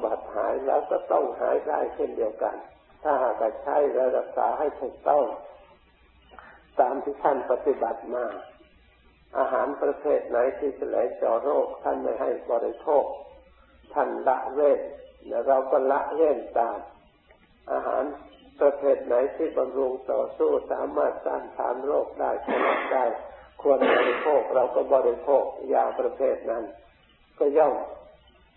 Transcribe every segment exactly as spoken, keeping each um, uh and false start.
ำบัดหายแล้วก็ต้องหายได้เช่นเดียวกันถ้าหากใช้และรักษาให้ถูกต้องตามที่ท่านปฏิบัติมาอาหารประเภทไหนที่จะไหลเจาะโรคท่านไม่ให้บริโภคท่านละเว้นแล้วเราก็ละเว้นตามอาหารประเภทไหนที่บำรุงต่อสู้สามารถต้านทานโรคได้ชนะได้ควรบริโภคเราก็บริโภคยาประเภทนั้นก็ย่อม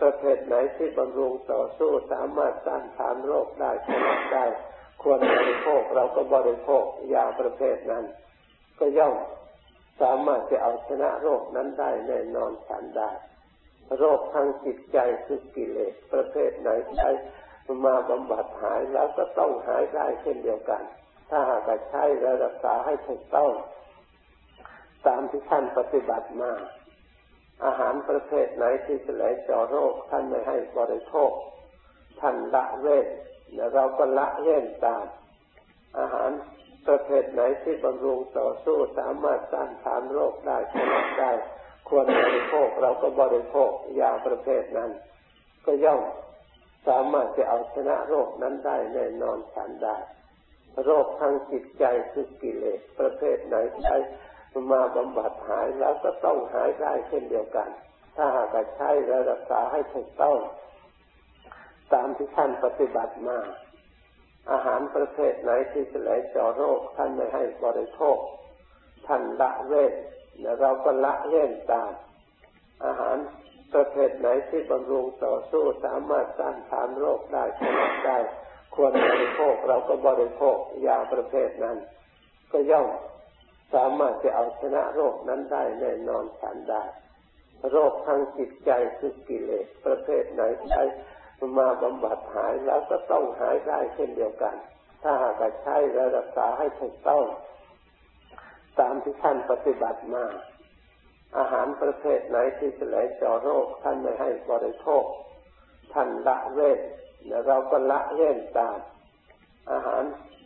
ประเภทไหนที่บำรุงต่อสู้สามารถต้านทานโรคได้ชนะได้ควรบริโภคเราก็บริโภคยาประเภทนั้นก็ย่อมสามารถจะเอาชนะโรคนั้นได้แน่นอนทันได้โรคทางจิตใจคือกิเลสประเภทไหนใช้มาบำบัดหายแล้วก็ต้องหายได้เช่นเดียวกันถ้าหากใช้และรักษาให้ถูกต้องตามที่ท่านปฏิบัติมาอาหารประเภทไหนที่จะไหลเจาะโรคท่านไม่ให้บริโภคท่านละเว้นและเราก็ละเว้นตามอาหารประเภทไหนที่บำรุงต่อสู้สามารถต้านทานโรคได้ชนะได้ควรบริโภคเราก็บริโภคยาประเภทนั้นก็ย่อมสามารถจะเอาชนะโรคนั้นได้แน่นอนทันได้โรคทางจิตใจคือกิเลสประเภทไหนใช้มาบำบัดหายแล้วก็ต้องหายได้เช่นเดียวกันถ้าหากใช้และรักษาให้ถูกต้องตามที่ท่านปฏิบัติมาอาหารประเภทไหนที่จะไหลเจาะโรคท่านไม่ให้บริโภคท่านละเว้นและเราก็ละเว้นตามอาหารประเภทไหนที่บำรุงต่อสู้สามารถต้านทานโรคได้ชนะได้ควรบริโภคเราก็บริโภคยาประเภทนั้นก็ย่อมสามารถจะเอาชนะโรคนั้นได้แน่นอนทันได้โรคทางจิตใจคือกิเลสประเภทไหนใช้มาบำบัดหายแล้วก็ต้องหายได้เช่นเดียวกันถ้าหากใช้และรักษาให้ถูกต้องตามที่ท่านปฏิบัติมาอาหารประเภทไหนที่จะไหลเจาะโรคท่านไม่ให้บริโภคท่านละเว้นและเราก็ละเว้นตามอาหาร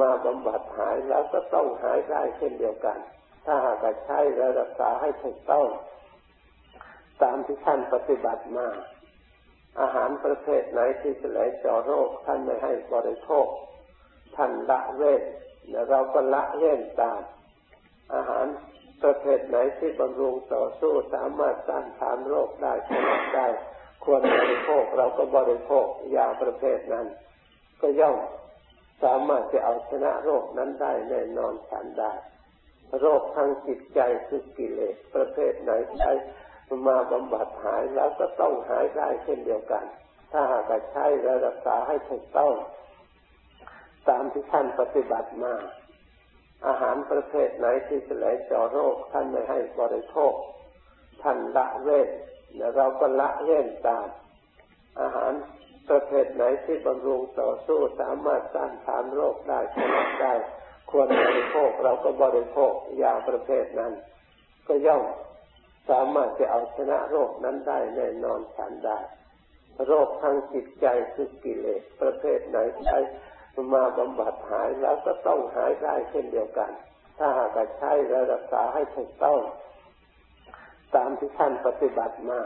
มาบำบัดหายแล้วก็ต้องหายได้เช่นเดียวกันถ้าหากใช้และรักษาให้ถูกต้องตามที่ท่านปฏิบัติมาอาหารประเภทไหนที่จะไหลเจาะโรคท่านไม่ให้บริโภคท่านละเว้นและเราก็ละเว้นตามอาหารประเภทไหนที่บำรุงต่อสู้สามารถต้านทานโรคได้ชนะได้ควรบริโภคเราก็บริโภคยาประเภทนั้นก็ย่อมสามารถจะเอาชนะโรคนั้นได้แน่นอนทันได้โรคทางจิตใจคือกิเลสประเภทไหนใช้มาบำบัดหายแล้วก็ต้องหายได้เช่นเดียวกันถ้าหากใช้และรักษาให้ถูกต้องตามที่ท่านปฏิบัติมาอาหารประเภทไหนที่จะไหลเจาะโรคท่านไม่ให้บริโภคท่านละเว้นและเราก็ละเว้นตามอาหารประเภทไหนที่บำรุงต่อสู้สามารถต้านทานโรคได้ชนะได้ควรบริโภคเราก็บริโภคยาประเภทนั้นก็ย่อมสามารถจะเอาชนะโรคนั้นได้แน่นอนทันได้โรคทางจิตใจคือกิเลสประเภทไหนใช้มาบำบัดหายแล้วก็ต้องหายได้เช่นเดียวกัน ถ้าหากใช้และรักษาให้ถูกต้องตามที่ท่านปฏิบัติมา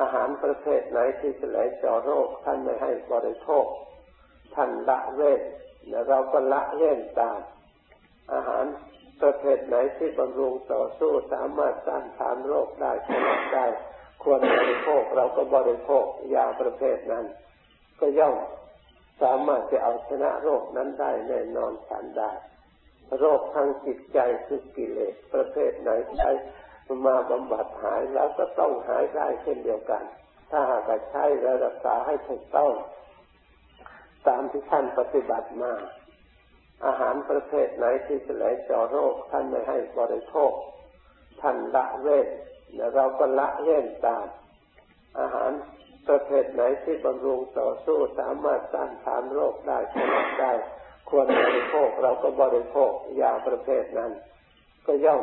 อาหารประเภทไหนที่จะไหลเจาะโรคท่านไม่ให้บริโภคท่านละเว้นและเราก็ละเว้นตามอาหารประเภทไหนที่บำรุงต่อสู้สามารถต้านทานโรคได้ผลได้ควรบริโภคเราก็บริโภคยาประเภทนั้นก็ย่อมสามารถจะเอาชนะโรคนั้นได้แน่นอนทันได้โรคทางจิตใจคือกิเลสประเภทไหนใช้มาบำบัดหายแล้วก็ต้องหายได้เช่นเดียวกันถ้าหากใช้และรักษาให้ถูกต้องตามที่ท่านปฏิบัติมาอาหารประเภทไหนที่จะไหลเจาะโรคท่านไม่ให้บริโภคท่านละเว้นและเราก็ละเว้นตามอาหารประเภทไหนที่บำรุงต่อสู้สามารถต้านทานโรคได้ผลได้ควรบริโภคเราก็บริโภคยาประเภทนั้นก็ย่อม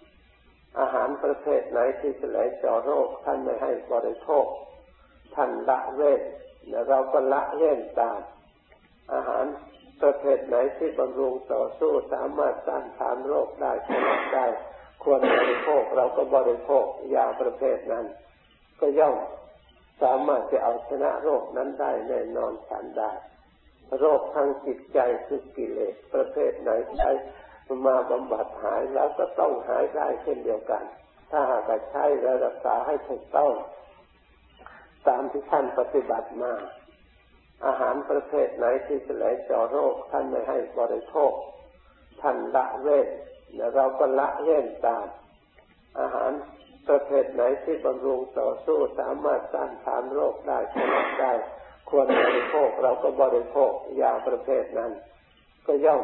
อาหารประเภทไหนที่จะไหลเจาะโรคท่านไม่ให้บริโภคท่านละเว้นและเราก็ละเว้นตามอาหารประเภทไหนที่บำรุงต่อสู้สามารถต้านทานโรคได้ผลได้ควรบริโภคเราก็บริโภคยาประเภทนั้นก็ย่อมสามารถจะเอาชนะโรคนั้นได้แน่นอนทันได้โรคทางจิตใจคือกิเลสประเภทไหนใช้มาบำบัดหายแล้วก็ต้องหายได้เช่นเดียวกันถ้าหากใช้และรักษาให้ถูกต้องตามที่ท่านปฏิบัติมาอาหารประเภทไหนที่จะไหลเจาะโรคท่านไม่ให้บริโภคท่านละเว้นและเราก็ละเว้นตามอาหารประเภทไหนที่บำรุงต่อสู้สามารถต้านทานโรคได้ผลได้ควรบริโภคเราก็บริโภคยาประเภทนั้นก็ย่อม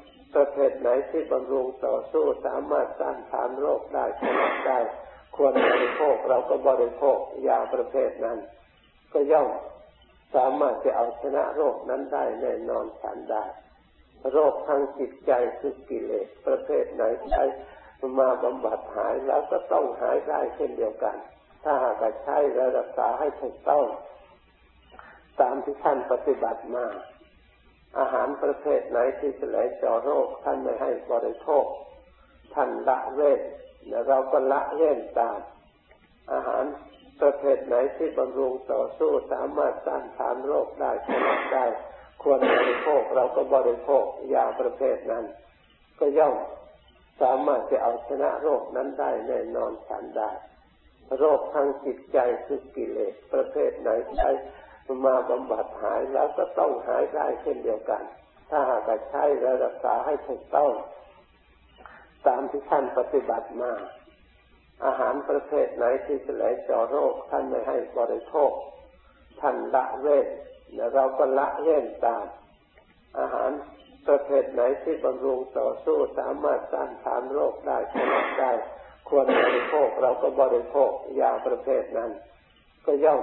ประเภทไหนที่บำรุงต่อสู้สามารถต้านทานโรคได้ผลได้ควรบริโภคเราก็บริโภคยาประเภทนั้นก็ย่อมสามารถจะเอาชนะโรคนั้นได้แน่นอนทันได้โรคทางจิตใจคือกิเลสประเภทไหนใช้มาบำบัดหายแล้วก็ต้องหายได้เช่นเดียวกันถ้าหากใช้และรักษาให้ถูกต้องตามที่ท่านปฏิบัติมาอาหารประเภทไหนที่จะไหลเจาะโรคท่านไม่ให้บริโภคท่านละเว้นและเราก็ละเว้นตามอาหารประเภทไหนที่บำรุงต่อสู้สามารถต้านทานโรคได้ผลได้ควรบริโภคเราก็บริโภคยาประเภทนั้นก็ย่อมสามารถจะเอาชนะโรคนั้นได้แน่นอนทันได้โรคทางจิตใจคือกิเลสประเภทไหนใช้มาบำบัดหายแล้วก็ต้องหายได้เช่นเดียวกันถ้าหากใช้และรักษาให้ถูกต้องตามที่ท่านปฏิบัติมาอาหารประเภทไหนที่จะไหลเจาะโรคท่านไม่ให้บริโภคท่านละเว้นและเราก็ละเว้นตามอาหารประเภทไหนที่บำรุงต่อสู้สามารถต้านทานโรคได้ผลได้ควรบริโภคเราก็บริโภคยาประเภทนั้นก็ย่อม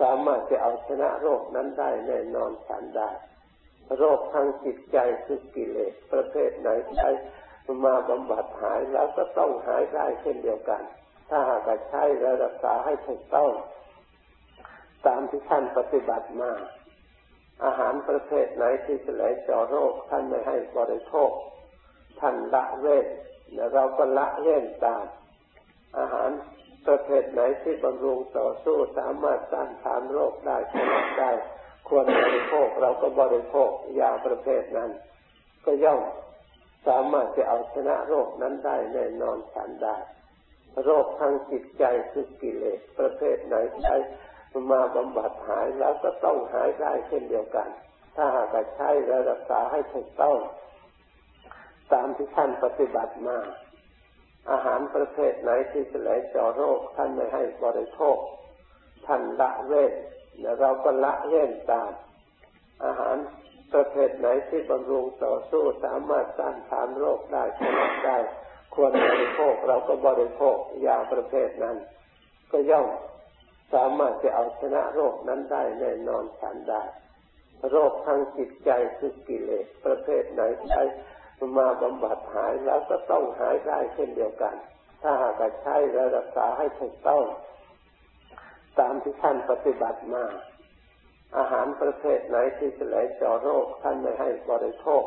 สามารถจะเอาชนะโรคนั้นได้แน่นอนทันได้โรคทางจิตใจคือกิเลสประเภทไหนใช้มาบำบัดหายแล้วก็ต้องหายได้เช่นเดียวกันถ้าหากใช้และรักษาให้ถูกต้อง ตามที่ท่านปฏิบัติมาอาหารประเภทไหนที่จะไหลเจาะโรคท่านไม่ให้บริโภคท่านละเว้นและเราก็ละเว้นตามอาหารประเภทไหนที่บำรุงต่อสู้สามารถต้านทานโรคได้ผลได้ควรบริโภคเราก็บริโภคยาประเภทนั้นก็ย่อมสามารถจะเอาชนะโรคนั้นได้แน่นอนฉันได้โรคทางจิตใจคือกิเลสประเภทไหนใช้มาบำบัดหายแล้วก็ต้องหายได้เช่นเดียวกันถ้าหากใช้และรักษาให้ถูกต้องตามที่ท่านปฏิบัติมาอาหารประเภทไหนที่จะไหลเจาะโรคท่านไม่ให้บริโภคท่านละเว้นและเราก็ละเว้นตามอาหารประเภทไหนที่บำรุงต่อสู้สามารถต้านทานโรคได้ผลได้ควรบริโภคเราก็บริโภคยาประเภทนั้นก็ย่อมสามารถจะเอาชนะโรคนั้นได้แน่นอนฉันได้โรคทางจิตใจคือกิเลสประเภทไหนใช้มาบำบัดหายแล้วก็ต้องหายได้เช่นเดียวกันถ้าหากใช้และรักษาให้ถูกต้องตามที่ท่านปฏิบัติมาอาหารประเภทไหนที่จะไหลเจาะโรคท่านไม่ให้บริโภค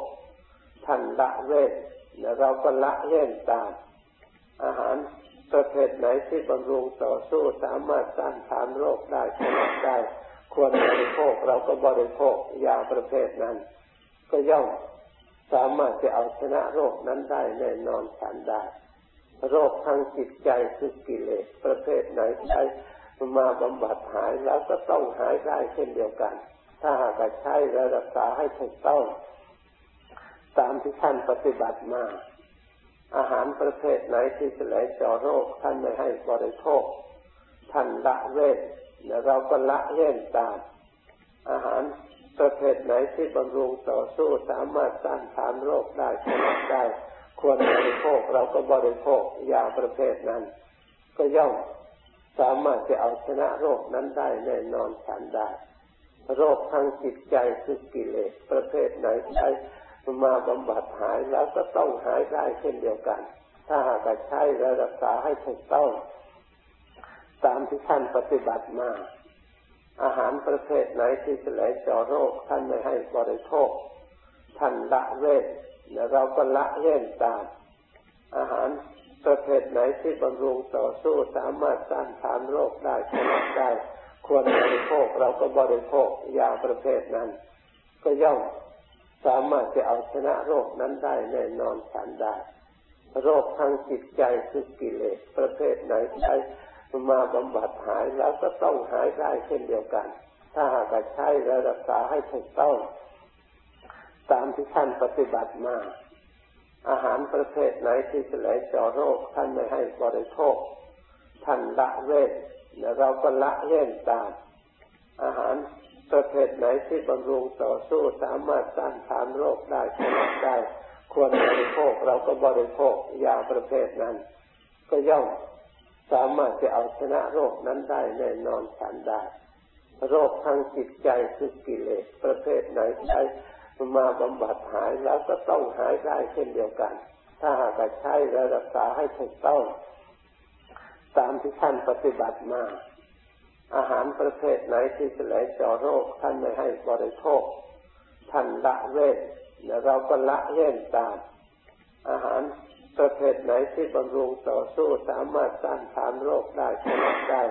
ท่านละเว้นและเราก็ละเว้นตามอาหารประเภทไหนที่บำรุงต่อสู้สามารถต้านทานโรคได้ผลได้ควรบริโภคเราก็บริโภคยาประเภทนั้นก็ย่อมสามารถจะเอาชนะโรคนั้นได้แน่นอนฉันได้โรคทางจิตใจคือกิเลสประเภทไหนใช้มาบำบัดหายแล้วก็ต้องหายได้เช่นเดียวกันถ้าหากใช้และรักษาให้ถูกต้องตามที่ท่านปฏิบัติมาอาหารประเภทไหนที่จะไหลเจาะโรคท่านไม่ให้บริโภคท่านละเว้นและเราก็ละเว้นตามอาหารประเภทไหนที่บำรุงต่อสู้สามารถต้านทานโรคได้ผลได้ควรบริโภคเราก็บริโภคยาประเภทนั้นก็ย่อมสามารถจะเอาชนะโรคนั้นได้แน่นอนฉันได้โรคทางจิตใจคือกิเลสประเภทไหนใช้มาบำบัดหายแล้วก็ต้องหายได้เช่นเดียวกันถ้าหากใช้และรักษาให้ถูกต้องตามที่ท่านปฏิบัติมาอาหารประเภทไหนที่จะไหลเจาะโรคท่านไม่ให้บริโภคท่านละเว้นและเราก็ละเว้นตามอาหารประเภทไหนที่บำรุงต่อสู้สามารถต้านทานโรคได้ผลได้ควรบริโภคเราก็บริโภคยาประเภทนั้นก็ย่อมสามารถจะเอาชนะโรคนั้นได้แน่นอนฉันได้โรคทางจิตใจคือกิเลสประเภทไหนใช้มาบำบัดหายแล้วก็ต้องหายได้เช่นเดียวกันถ้าหากใช้และรักษาให้ถูกต้องตามที่ท่านปฏิบัติมาอาหารประเภทไหนที่จะไหลเจาะโรคท่านไม่ให้บริโภคท่านละเว้นและเราก็ละเว้นตามอาหารประเภทไหนที่บำรุงต่อสู้สามารถต้านทานโรคได้ผลได้ควรบริโภคเราก็บริโภคยาประเภทนั้นก็ย่อมสามารถจะเอาชนะโรคนั้นได้แน่นอนฉันได้โรคทางจิตใจคือกิเลสประเภทไหนใช้มาบำบัดหายแล้วก็ต้องหายได้เช่นเดียวกันถ้าหากใช้และรักษาให้ถูกต้องตามที่ท่านปฏิบัติมาอาหารประเภทไหนที่จะไหลเจาะโรคท่านไม่ให้บริโภคท่านละเว้นและเราก็ละเว้นตามอาหารประเภทไหนที่บำรุงต่อสู้สามารถต้านทานโรคได้ผลได้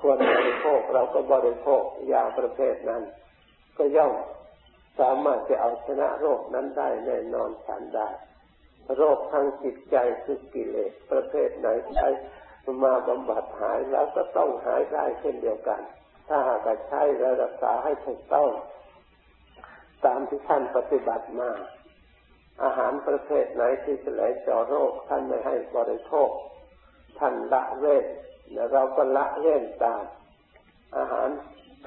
ควรบริโภคเราก็บริโภคยาประเภทนั้นก็ย่อมสามารถจะเอาชนะโรคนั้นได้แน่นอนฉันได้โรคทางจิตใจคือกิเลสประเภทไหนใช้มาบำบัดหายแล้วก็ต้องหายได้เช่นเดียวกันถ้าหากใช้และรักษาให้ถูกต้องตามที่ท่านปฏิบัติมาอาหารประเภทไหนที่จะไหลเจาะโรคท่านไม่ให้บริโภคท่านละเว้นและเราก็ละเว้นตามอาหาร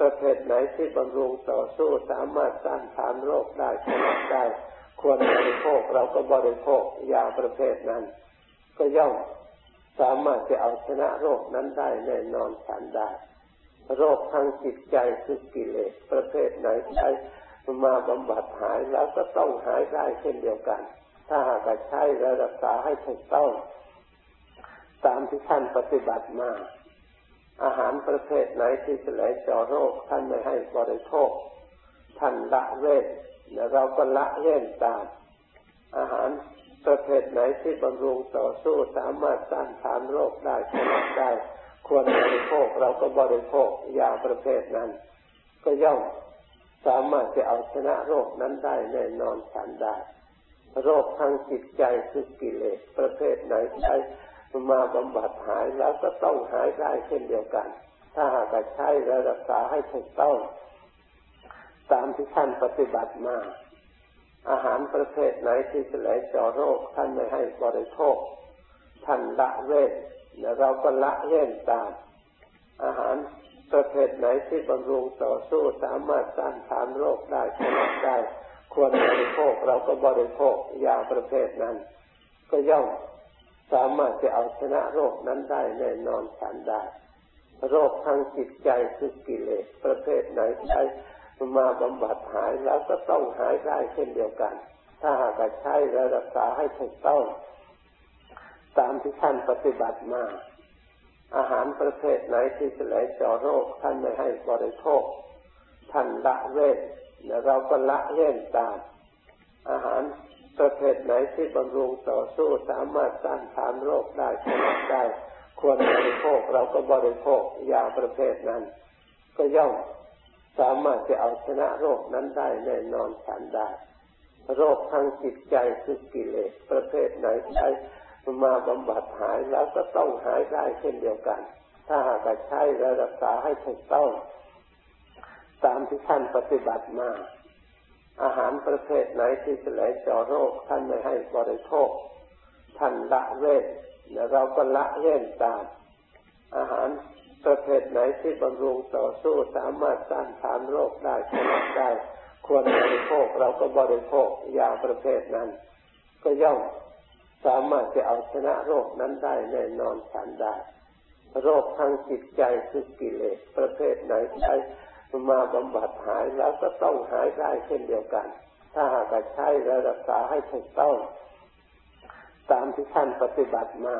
ประเภทไหนที่บำรุงต่อสู้สามารถต้านทานโรคได้ผลได้ควรบริโภคเราก็บริโภคยาประเภทนั้นก็ย่อมสามารถจะเอาชนะโรคนั้นได้แน่นอนฉันได้โรคทางจิตใจคือกิเลสประเภทไหนใช้มาบำบัดหายแล้วก็ต้องหายได้เช่นเดียวกันถ้าหากใช้และรักษาให้ถูกต้องตามที่ท่านปฏิบัติมา อาหารประเภทไหนที่จะไหลเจาะโรคท่านไม่ให้บริโภคท่านละเว้นและเราก็ละเว้นตามอาหารประเภทไหนที่บำรุงต่อสู้สามารถต้านทานโรคได้ชนะได้ควรบริโภคเราก็บริโภคยาประเภทนั้นก็ย่อมสามารถจะเอาชนะโรคนั้นได้แน่นอนฉันได้โรคทางจิตใจคือกิเลสประเภทไหนใช้มาบำบัดหายแล้วก็ต้องหายได้เช่นเดียวกันถ้าหากใช้และรักษาให้ถูกต้องตามที่ท่านปฏิบัติมาอาหารประเภทไหนที่จะไหลเจาะโรคท่านไม่ให้บริโภคท่านละเว้นและเราก็ละเว้นตามอาหารประเภทไหนที่บำรุงต่อสู้สามารถต้านทานโรคได้ชนะได้ควรบริโภคเราก็บริโภคยาประเภทนั้นก็ย่อมสามารถจะเอาชนะโรคนั้นได้แน่นอนฉันได้โรคทางจิตใจคือกิเลสประเภทไหนใช้มาบำบัดหายแล้วก็ต้องหายได้เช่นเดียวกันถ้าหากใช้และรักษาให้ถูกต้องตามที่ท่านปฏิบัติมาอาหารประเภทไหนที่จะไหลเจาะโรคท่านไม่ให้บริโภคท่านละเว้นและเราก็ละเว้นตามอาหารประเภทไหนที่บำรุงต่อสู้สามารถต้านทานโรคได้ชนะได้ควรบริโภคเราก็บริโภคยาประเภทนั้นก็ย่อมสามารถจะเอาชนะโรคนั้นได้แน่นอนฉันได้โรคทางจิตใจคือกิเลสประเภทไหนใช้มาบำบัดหายแล้วก็ต้องหายได้เช่นเดียวกันถ้าหากใช้และรักษาให้ถูกต้องตามที่ท่านปฏิบัติมาอาหารประเภทไหนที่จะไหลเจาะโรคท่านไม่ให้บริโภคท่านละเว้นและเราก็ละเว้นตามอาหารประเภทไหนที่บำรุงต่อสู้สามารถต้านทานโรคได้ชนะได้ควรบริโภคเราก็บริโภคยาประเภทนั้นก็ย่อมสามารถจะเอาชนะโรคนั้นได้แน่นอนฉันได้โรคทางจิตใจคือกิเลสประเภทไหนใช้มาบำบัดหายแล้วก็ต้องหายได้เช่นเดียวกันถ้าหากใช้และรักษาให้ถูกต้องตามที่ท่านปฏิบัติมา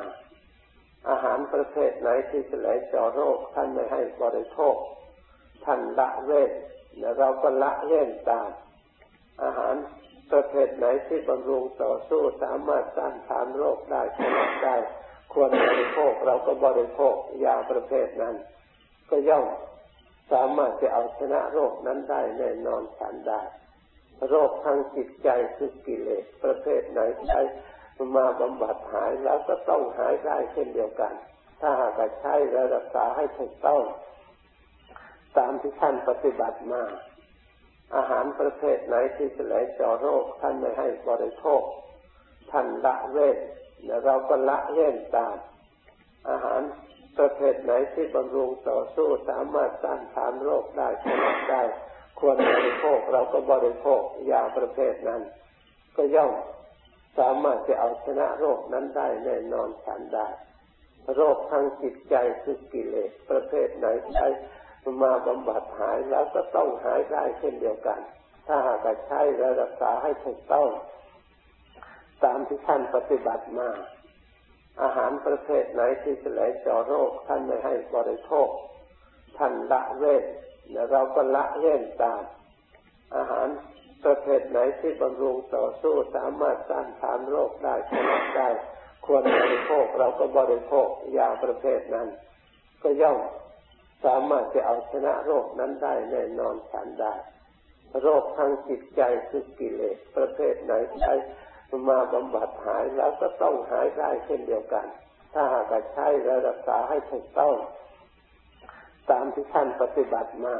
อาหารประเภทไหนที่จะไหลเจาะโรคท่านไม่ให้บริโภคท่านละเว้นและเราก็ละเว้นตามอาหารประเภทไหนที่บำรุงต่อสู้สามารถต้านทานโรคได้ชนะได้ควรบริโภคเราก็บริโภคยาประเภทนั้นก็ย่อมสามารถจะเอาชนะโรคนั้นได้แน่นอนฉันได้โรคทางจิตใจคือกิเลสประเภทไหนใช้มาบำบัดหายแล้วก็ต้องหายได้เช่นเดียวกันถ้าหากใช้และรักษาให้ถูกต้องตามที่ท่านปฏิบัติมาอาหารประเภทไหนที่จะไหลเจาะโรคท่านไม่ให้บริโภคท่านละเว้นและเราก็ละเว้นตามอาหารประเภทไหนที่บำรุงต่อสู้สามารถต้านทานโรคได้ชนะได้ควรบริโภคเราก็บริโภคยาประเภทนั้นก็ย่อมสามารถจะเอาชนะโรคนั้นได้แน่นอนฉันได้โรคทางจิตใจคือกิเลสประเภทไหนใช้มาบำบัดหายแล้วก็ต้องหายได้เช่นเดียวกันถ้าหากใช้และรักษาให้ถูกต้องตามที่ท่านปฏิบัติมาอาหารประเภทไหนที่จะไหลเจาะโรคท่านไม่ให้บริโภคท่านละเว้นและเราก็ละเว้นตามอาหารประเภทไหนที่บำรุงต่อสู้สามารถต้านทานโรคได้ชนะได้ควรบริโภคเราก็บริโภคยาประเภทนั้นก็ย่อมสามารถจะเอาชนะโรคนั้นได้แน่นอนฉันได้โรคทางจิตใจคือกิเลสประเภทไหนใช้มาบำบัดหายแล้วก็ต้องหายได้เช่นเดียวกันถ้าหากใช้และรักษาให้ถูกต้องตามที่ท่านปฏิบัติมา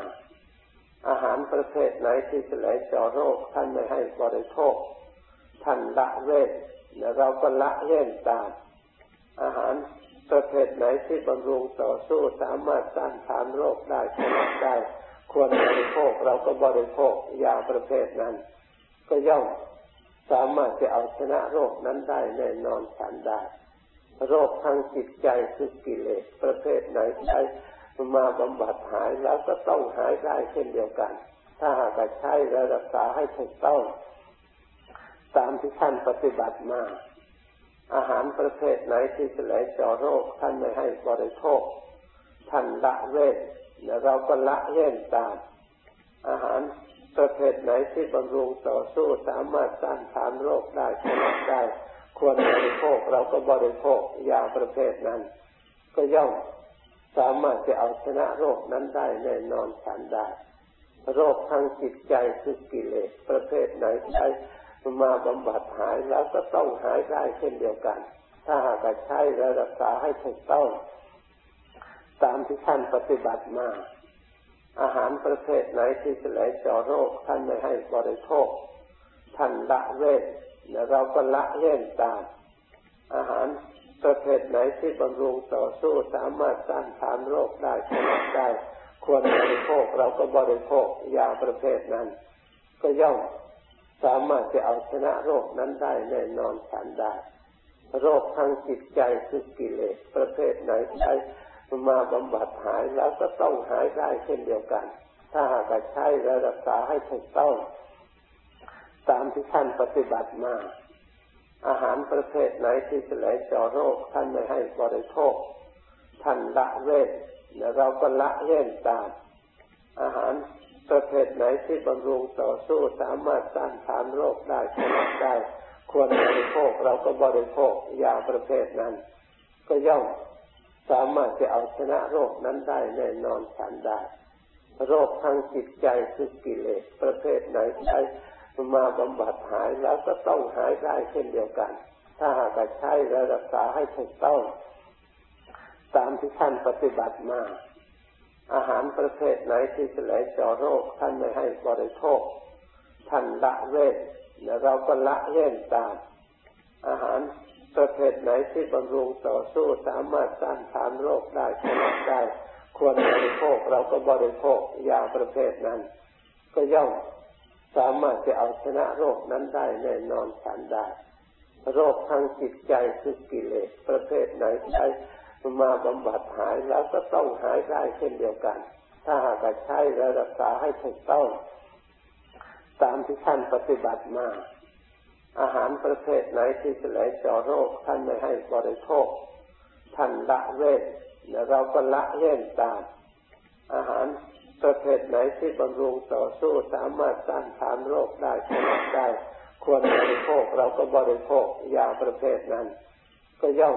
อาหารประเภทไหนที่จะไหลเจาะโรคท่านไม่ให้บริโภคท่านละเว้นและเราก็ละเว้นตามอาหารประเภทไหนที่บำรุงต่อสู้สามารถต้านทานโรคได้ชนะได้ควรบริโภคเราก็บริโภคยาประเภทนั้นก็ย่อมสามารถจะเอาชนะโรคนั้นได้แน่นอนฉันได้โรคทางจิตใจคือกิเลสประเภทไหนใช้มาบำบัดหายแล้วก็ต้องหายได้เช่นเดียวกันถ้าหากใช้และรักษาให้ถูกต้องตามที่ท่านปฏิบัติมาอาหารประเภทไหนที่จะไหลเจาะโรคท่านไม่ให้บริโภค ท่านละเว้นแล้วเราก็ละเว้นตามอาหารประเภทไหนที่บำรุงต่อสู้สามารถต้านทานโรคได้ชนะได้ควรบริโภคเราก็บริโภคยาประเภทนั้นก็ย่อมสามารถจะเอาชนะโรคนั้นได้แน่นอนทันได้โรคทางจิตใจคือกิเลสประเภทไหนใช้มาบำบัดหายแล้วก็ต้องหายได้เช่นเดียวกันถ้าหากใช้และรักษาให้ถูกต้องตามที่ท่านปฏิบัติมาอาหารประเภทไหนที่จะไหลเจาะโรคท่านไม่ให้บริโภคท่านละเว้นและเราก็ละเว้นตามอาหารประเภทไหนที่บำรุงต่อสู้สามารถต้านทานโรคได้ชนะได้ควรบริโภคเราก็บริโภคยาประเภทนั้นก็ย่อมสามารถจะเอาชนะโรคนั้นได้แน่นอนทันได้โรคทางจิตใจคือกิเลสประเภทไหนใช้มาบำบัดหายแล้วก็ต้องหายได้เช่นเดียวกันถ้าหากใช้และรักษาให้ถูกต้องตามที่ท่านปฏิบัติมาอาหารประเภทไหนที่จะไหลเจาะโรคท่านไม่ให้บริโภคท่านละเว้นและเราก็ละเว้นตามอาหารประเภทไหนที่บำรุงต่อสู้สามารถต้านทานโรคได้ชนะได้ควรบริโภคเราก็บริโภคยาประเภทนั้นก็ย่อมสามารถจะเอาชนะโรคนั้นได้แน่นอนทันได้โรคทางจิตใจคือกิเลสประเภทไหนใช้มาบำบัดหายแล้วก็ต้องหายได้เช่นเดียวกันถ้าหากใช้และรักษาให้ถูกต้องตามที่ท่านปฏิบัติมาอาหารประเภทไหนที่จะไหลเจาะโรคท่านไม่ให้บริโภคท่านละเว้นและเราก็ละเว้นตามอาหารประเภทไหนที่บำรุงต่อสู้สามารถต้านทานโรคได้ชนะได้ควรบริโภคเราก็บริโภคยาประเภทนั้นก็ย่อมสามารถจะเอาชนะโรคนั้นได้แน่นอนทันได้โรคทางจิตใจคือกิเลสประเภทไหนใช้มาบำบัดหายแล้วก็ต้องหายได้เช่นเดียวกันถ้าหากใช้และรักษาให้ถูกต้องตามที่ท่านปฏิบัติมาอาหารประเภทไหนที่จะไหลเจาะโรคท่านไม่ให้บริโภคท่านละเว้นและเราก็ละเว้นตามอาหารประเภทไหนที่บำรุงต่อสู้สามารถต้านทานโรคได้ชนะได้ควรบริโภคเราก็บริโภคยาประเภทนั้นก็ย่อม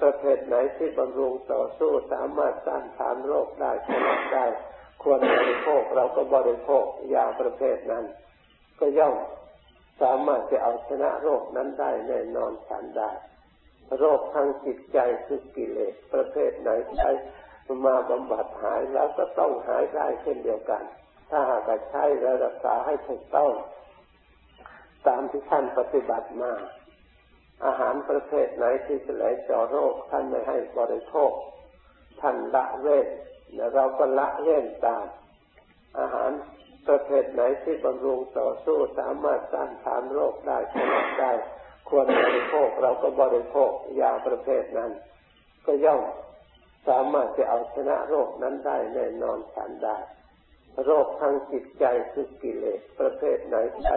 ประเภทไหนที่บำรุงต่อสู้สามารถต้านทานโรคได้ชนะได้ควรบริโภคเราก็บริโภคยาประเภทนั้นก็ย่อมสามารถจะเอาชนะโรคนั้นได้แน่นอนทันได้โรคทางจิตใจคือกิเลสประเภทไหนใช้มาบำบัดหายแล้วก็ต้องหายได้เช่นเดียวกันถ้าหากใช้และรักษาให้ถูกต้องตามที่ท่านปฏิบัติมาอาหารประเภทไหนที่จะไหลเจาะโรคท่านไม่ให้บริโภคท่านละเว้นและเราก็ละเว้นตามอาหารประเภทไหนที่บำรุงต่อสู้สามารถต้านทานโรคได้ชนะได้ควรบริโภคเราก็บริโภคยาประเภทนั้นก็ย่อมสามารถจะเอาชนะโรคนั้นได้แน่นอนทันได้โรคทางจิตใจคือกิเลสประเภทไหนใช้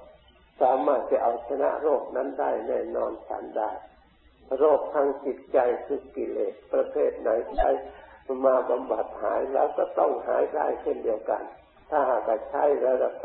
สามารถจะเอาชนะโรคนั้นได้แน่นอนทันได้โรคทางจิตใจคือกิเลสประเภทไหนใช้มาบำบัดหายแล้วก็ต้องหายได้เช่นเดียวกันถ้าหากใช้และรักษา